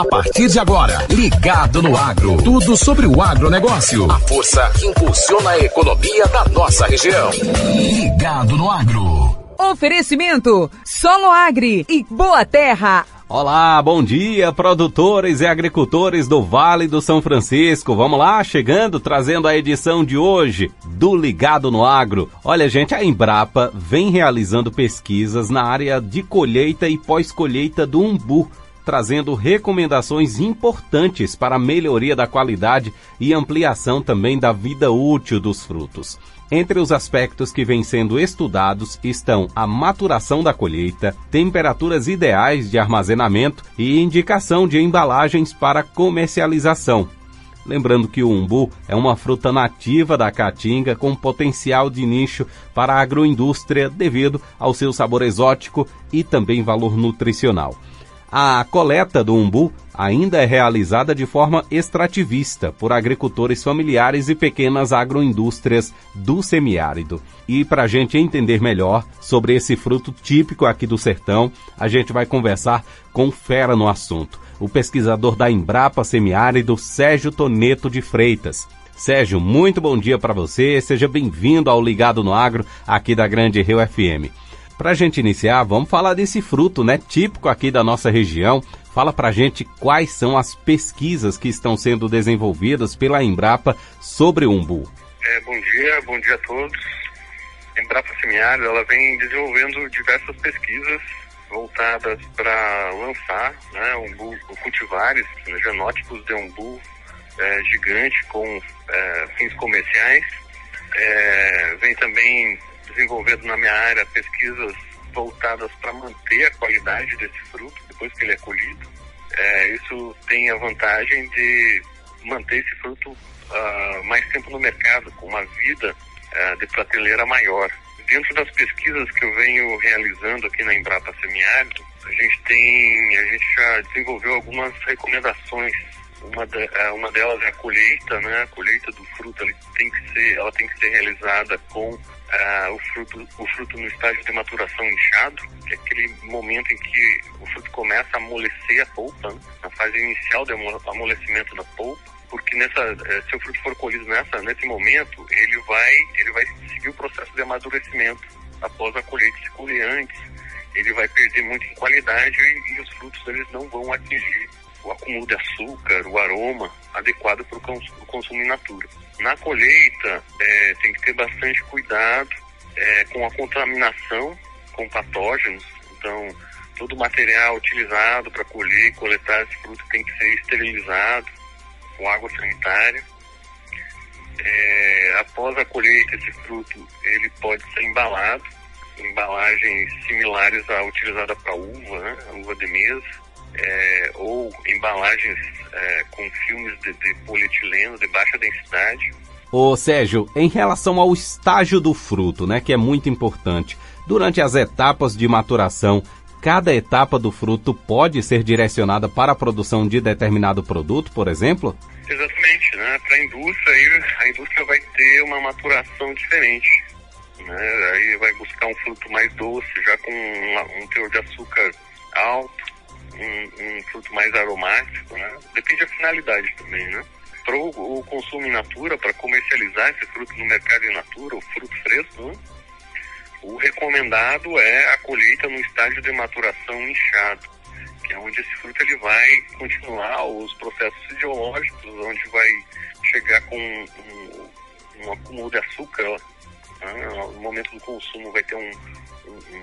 A partir de agora, Ligado no Agro. Tudo sobre o agronegócio. A força que impulsiona a economia da nossa região. Ligado no Agro. Oferecimento Solo Agri e Boa Terra. Olá, bom dia, produtores e agricultores do Vale do São Francisco. Vamos lá, chegando, trazendo a edição de hoje do Ligado no Agro. Olha, gente, a Embrapa vem realizando pesquisas na área de colheita e pós-colheita do umbu, trazendo recomendações importantes para a melhoria da qualidade e ampliação também da vida útil dos frutos. Entre os aspectos que vêm sendo estudados estão a maturação da colheita, temperaturas ideais de armazenamento e indicação de embalagens para comercialização. Lembrando que o umbu é uma fruta nativa da Caatinga com potencial de nicho para a agroindústria devido ao seu sabor exótico e também valor nutricional. A coleta do umbu ainda é realizada de forma extrativista por agricultores familiares e pequenas agroindústrias do semiárido. E para a gente entender melhor sobre esse fruto típico aqui do sertão, a gente vai conversar com fera no assunto, o pesquisador da Embrapa Semiárido, Sérgio Tonetto de Freitas. Sérgio, muito bom dia para você, seja bem-vindo ao Ligado no Agro aqui da Grande Rio FM. Para a gente iniciar, vamos falar desse fruto, né, típico aqui da nossa região. Fala para a gente quais são as pesquisas que estão sendo desenvolvidas pela Embrapa sobre o umbu. Bom dia a todos. A Embrapa Semiárido, ela vem desenvolvendo diversas pesquisas voltadas para lançar, né, umbu, cultivares, né, genótipos de umbu gigante com fins comerciais. Vem também desenvolvendo na minha área pesquisas voltadas para manter a qualidade desse fruto depois que ele é colhido. Isso tem a vantagem de manter esse fruto mais tempo no mercado, com uma vida de prateleira maior. Dentro das pesquisas que eu venho realizando aqui na Embrapa Semiárido, a gente já desenvolveu algumas recomendações. Uma delas é a colheita, né? A colheita do fruto ela tem que ser realizada com o fruto no estágio de maturação inchado, que é aquele momento em que o fruto começa a amolecer a polpa, né? Na fase inicial do amolecimento da polpa, porque se o fruto for colhido nesse momento, ele vai seguir o processo de amadurecimento. Após a colheita, se colher antes, ele vai perder muito em qualidade e os frutos eles não vão atingir o acúmulo de açúcar, o aroma adequado para o consumo in natura. Na colheita, tem que ter bastante cuidado com a contaminação com patógenos. Então, todo o material utilizado para colher e coletar esse fruto tem que ser esterilizado com água sanitária. Após a colheita, esse fruto ele pode ser embalado em embalagens similares à utilizada para uva, né? A uva de mesa. Ou embalagens com filmes de polietileno de baixa densidade. Ô Sérgio, em relação ao estágio do fruto, né, que é muito importante, durante as etapas de maturação, cada etapa do fruto pode ser direcionada para a produção de determinado produto, por exemplo? Exatamente, né? Para a indústria vai ter uma maturação diferente, né? Aí vai buscar um fruto mais doce, já com um teor de açúcar alto, um fruto mais aromático, né? Depende da finalidade também, né? Para o consumo in natura, para comercializar esse fruto no mercado in natura, o fruto fresco, né? O recomendado é a colheita no estágio de maturação inchado, que é onde esse fruto ele vai continuar os processos fisiológicos, onde vai chegar com um acúmulo de açúcar, né? No momento do consumo vai ter um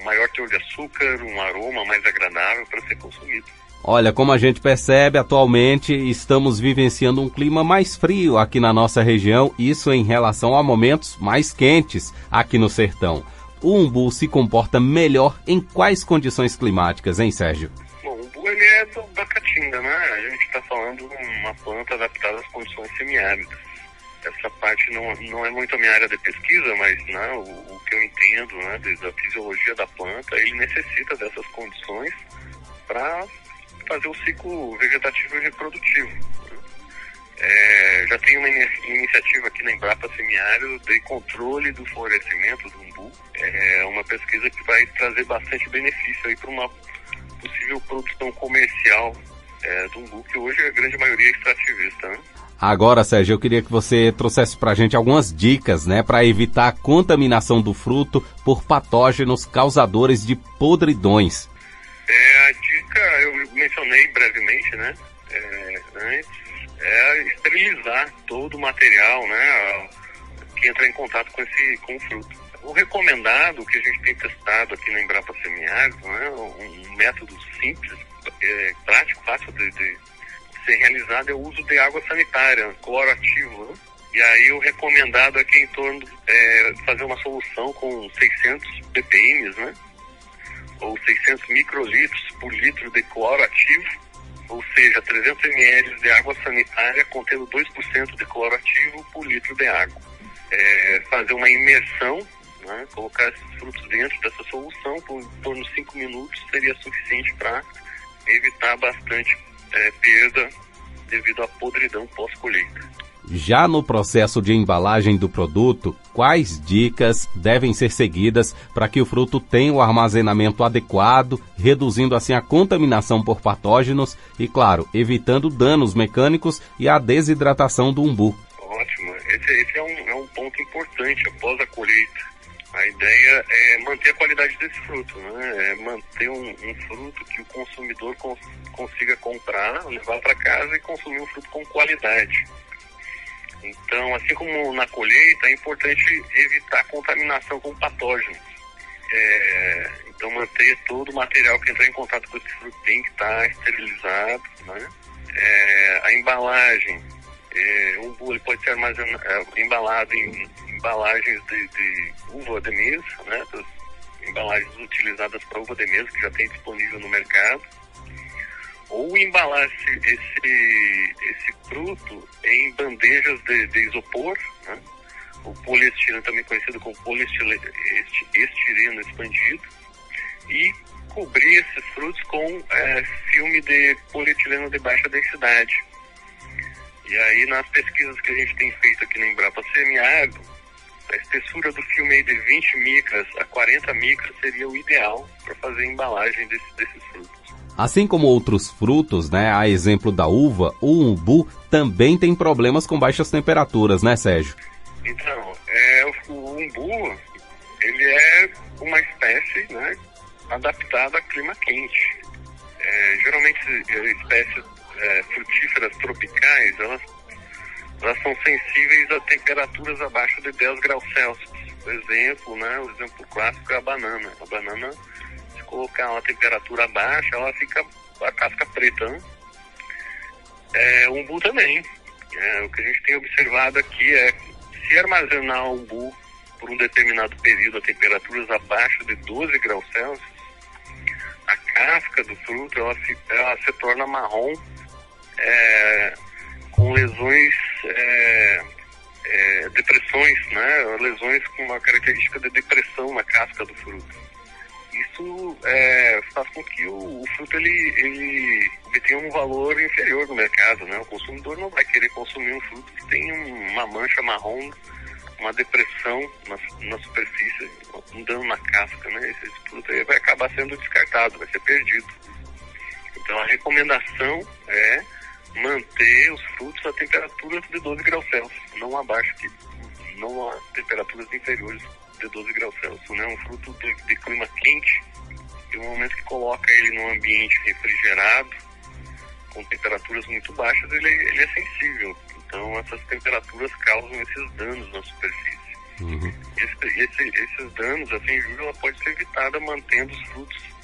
maior teor de açúcar, um aroma mais agradável para ser consumido. Olha, como a gente percebe atualmente, estamos vivenciando um clima mais frio aqui na nossa região, isso em relação a momentos mais quentes aqui no sertão. O umbu se comporta melhor em quais condições climáticas, hein, Sérgio? Bom, o umbu ele é da Caatinga, né? A gente está falando de uma planta adaptada às condições semiáridas. Essa parte não é muito a minha área de pesquisa, mas né, o que eu entendo, né, da fisiologia da planta, ele necessita dessas condições para fazer o ciclo vegetativo e reprodutivo. Já tem uma iniciativa aqui na Embrapa Semiárido de controle do florescimento do umbu. É uma pesquisa que vai trazer bastante benefício para uma possível produção comercial de um grupo que hoje a grande maioria é extrativista, né? Agora, Sérgio, eu queria que você trouxesse para a gente algumas dicas, né, para evitar a contaminação do fruto por patógenos causadores de podridões. A dica, eu mencionei brevemente, né, é esterilizar todo o material, né, que entra em contato com o fruto. O recomendado, que a gente tem testado aqui na Embrapa Semiárido, né, um método simples, prático, fácil de ser realizado, é o uso de água sanitária, cloro ativo, né? E aí o recomendado é que em torno de fazer uma solução com 600 ppm, né, ou 600 microlitros por litro de cloro ativo, ou seja, 300 ml de água sanitária contendo 2% de cloro ativo por litro de água. Fazer uma imersão, né, colocar esses frutos dentro dessa solução por em torno de 5 minutos seria suficiente para evitar bastante perda devido à podridão pós-colheita. Já no processo de embalagem do produto, quais dicas devem ser seguidas para que o fruto tenha o armazenamento adequado, reduzindo assim a contaminação por patógenos e, claro, evitando danos mecânicos e a desidratação do umbu? Ótimo, esse é um ponto importante após a colheita. A ideia é manter a qualidade desse fruto, né? É manter um fruto que o consumidor consiga comprar, levar para casa e consumir um fruto com qualidade. Então, assim como na colheita, é importante evitar contaminação com patógenos. Então, manter todo o material que entrar em contato com esse fruto tem que estar esterilizado, né? A embalagem, o umbu, ele pode ser embalado em embalagens de uva de mesa, né? Das embalagens utilizadas para uva de mesa, que já tem disponível no mercado, ou embalar esse fruto em bandejas de isopor, né? O poliestireno, também conhecido como poliestireno expandido, e cobrir esses frutos com filme de polietileno de baixa densidade. E aí, nas pesquisas que a gente tem feito aqui na Embrapa Semiárido, a espessura do filme aí de 20 micras a 40 micras seria o ideal para fazer a embalagem desses frutos. Assim como outros frutos, né, a exemplo da uva, o umbu também tem problemas com baixas temperaturas, né, Sérgio? Então, o umbu, ele é uma espécie, né, adaptada a clima quente. Geralmente, espécies frutíferas tropicais, elas são sensíveis a temperaturas abaixo de 10 graus Celsius. Por exemplo, né, o exemplo clássico é a banana. A banana, se colocar uma temperatura baixa, ela fica a casca preta, né? O umbu também. O que a gente tem observado aqui é que se armazenar o umbu por um determinado período a temperaturas abaixo de 12 graus Celsius, a casca do fruto ela se torna marrom, com lesões, depressões, né? Lesões com uma característica de depressão na casca do fruto. Isso faz com que o fruto ele tenha um valor inferior no mercado, né? O consumidor não vai querer consumir um fruto que tem uma mancha marrom, uma depressão na superfície, um dano na casca, né? Esse fruto aí vai acabar sendo descartado, vai ser perdido. Então, a recomendação é manter os frutos a temperaturas de 12 graus Celsius, não abaixo, não a temperaturas inferiores de 12 graus Celsius, né? Um fruto de clima quente, e no momento que coloca ele num ambiente refrigerado, com temperaturas muito baixas, ele é sensível. Então, essas temperaturas causam esses danos na superfície. Uhum. Esses danos, essa injúria pode ser evitada mantendo os frutos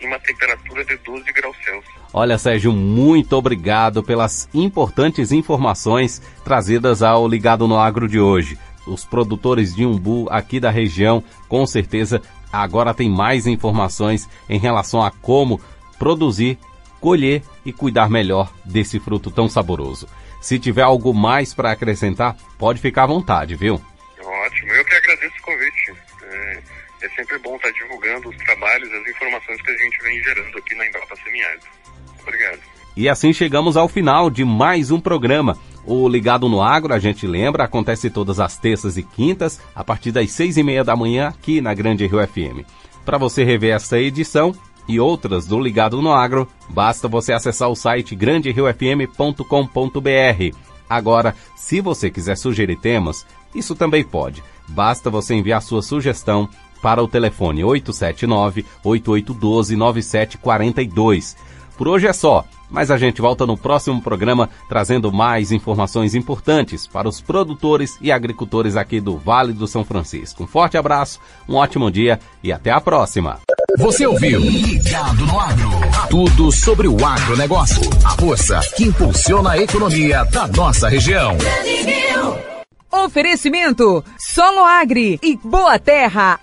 em uma temperatura de 12 graus Celsius. Olha, Sérgio, muito obrigado pelas importantes informações trazidas ao Ligado no Agro de hoje. Os produtores de umbu aqui da região, com certeza, agora tem mais informações em relação a como produzir, colher e cuidar melhor desse fruto tão saboroso. Se tiver algo mais para acrescentar, pode ficar à vontade, viu? Ótimo, eu que agradeço o convite. É sempre bom estar divulgando os trabalhos, as informações que a gente vem gerando aqui na Embrapa Semiárido. Obrigado. E assim chegamos ao final de mais um programa. O Ligado no Agro, a gente lembra, acontece todas as terças e quintas, a partir das 6:30 da manhã, aqui na Grande Rio FM. Para você rever esta edição, e outras do Ligado no Agro, basta você acessar o site granderiofm.com.br. Agora, se você quiser sugerir temas, isso também pode. Basta você enviar sua sugestão para o telefone 879-8812-9742. Por hoje é só, mas a gente volta no próximo programa trazendo mais informações importantes para os produtores e agricultores aqui do Vale do São Francisco. Um forte abraço, um ótimo dia e até a próxima. Você ouviu Ligado no Agro. Tudo sobre o agronegócio, a força que impulsiona a economia da nossa região. Oferecimento Solo Agri e Boa Terra.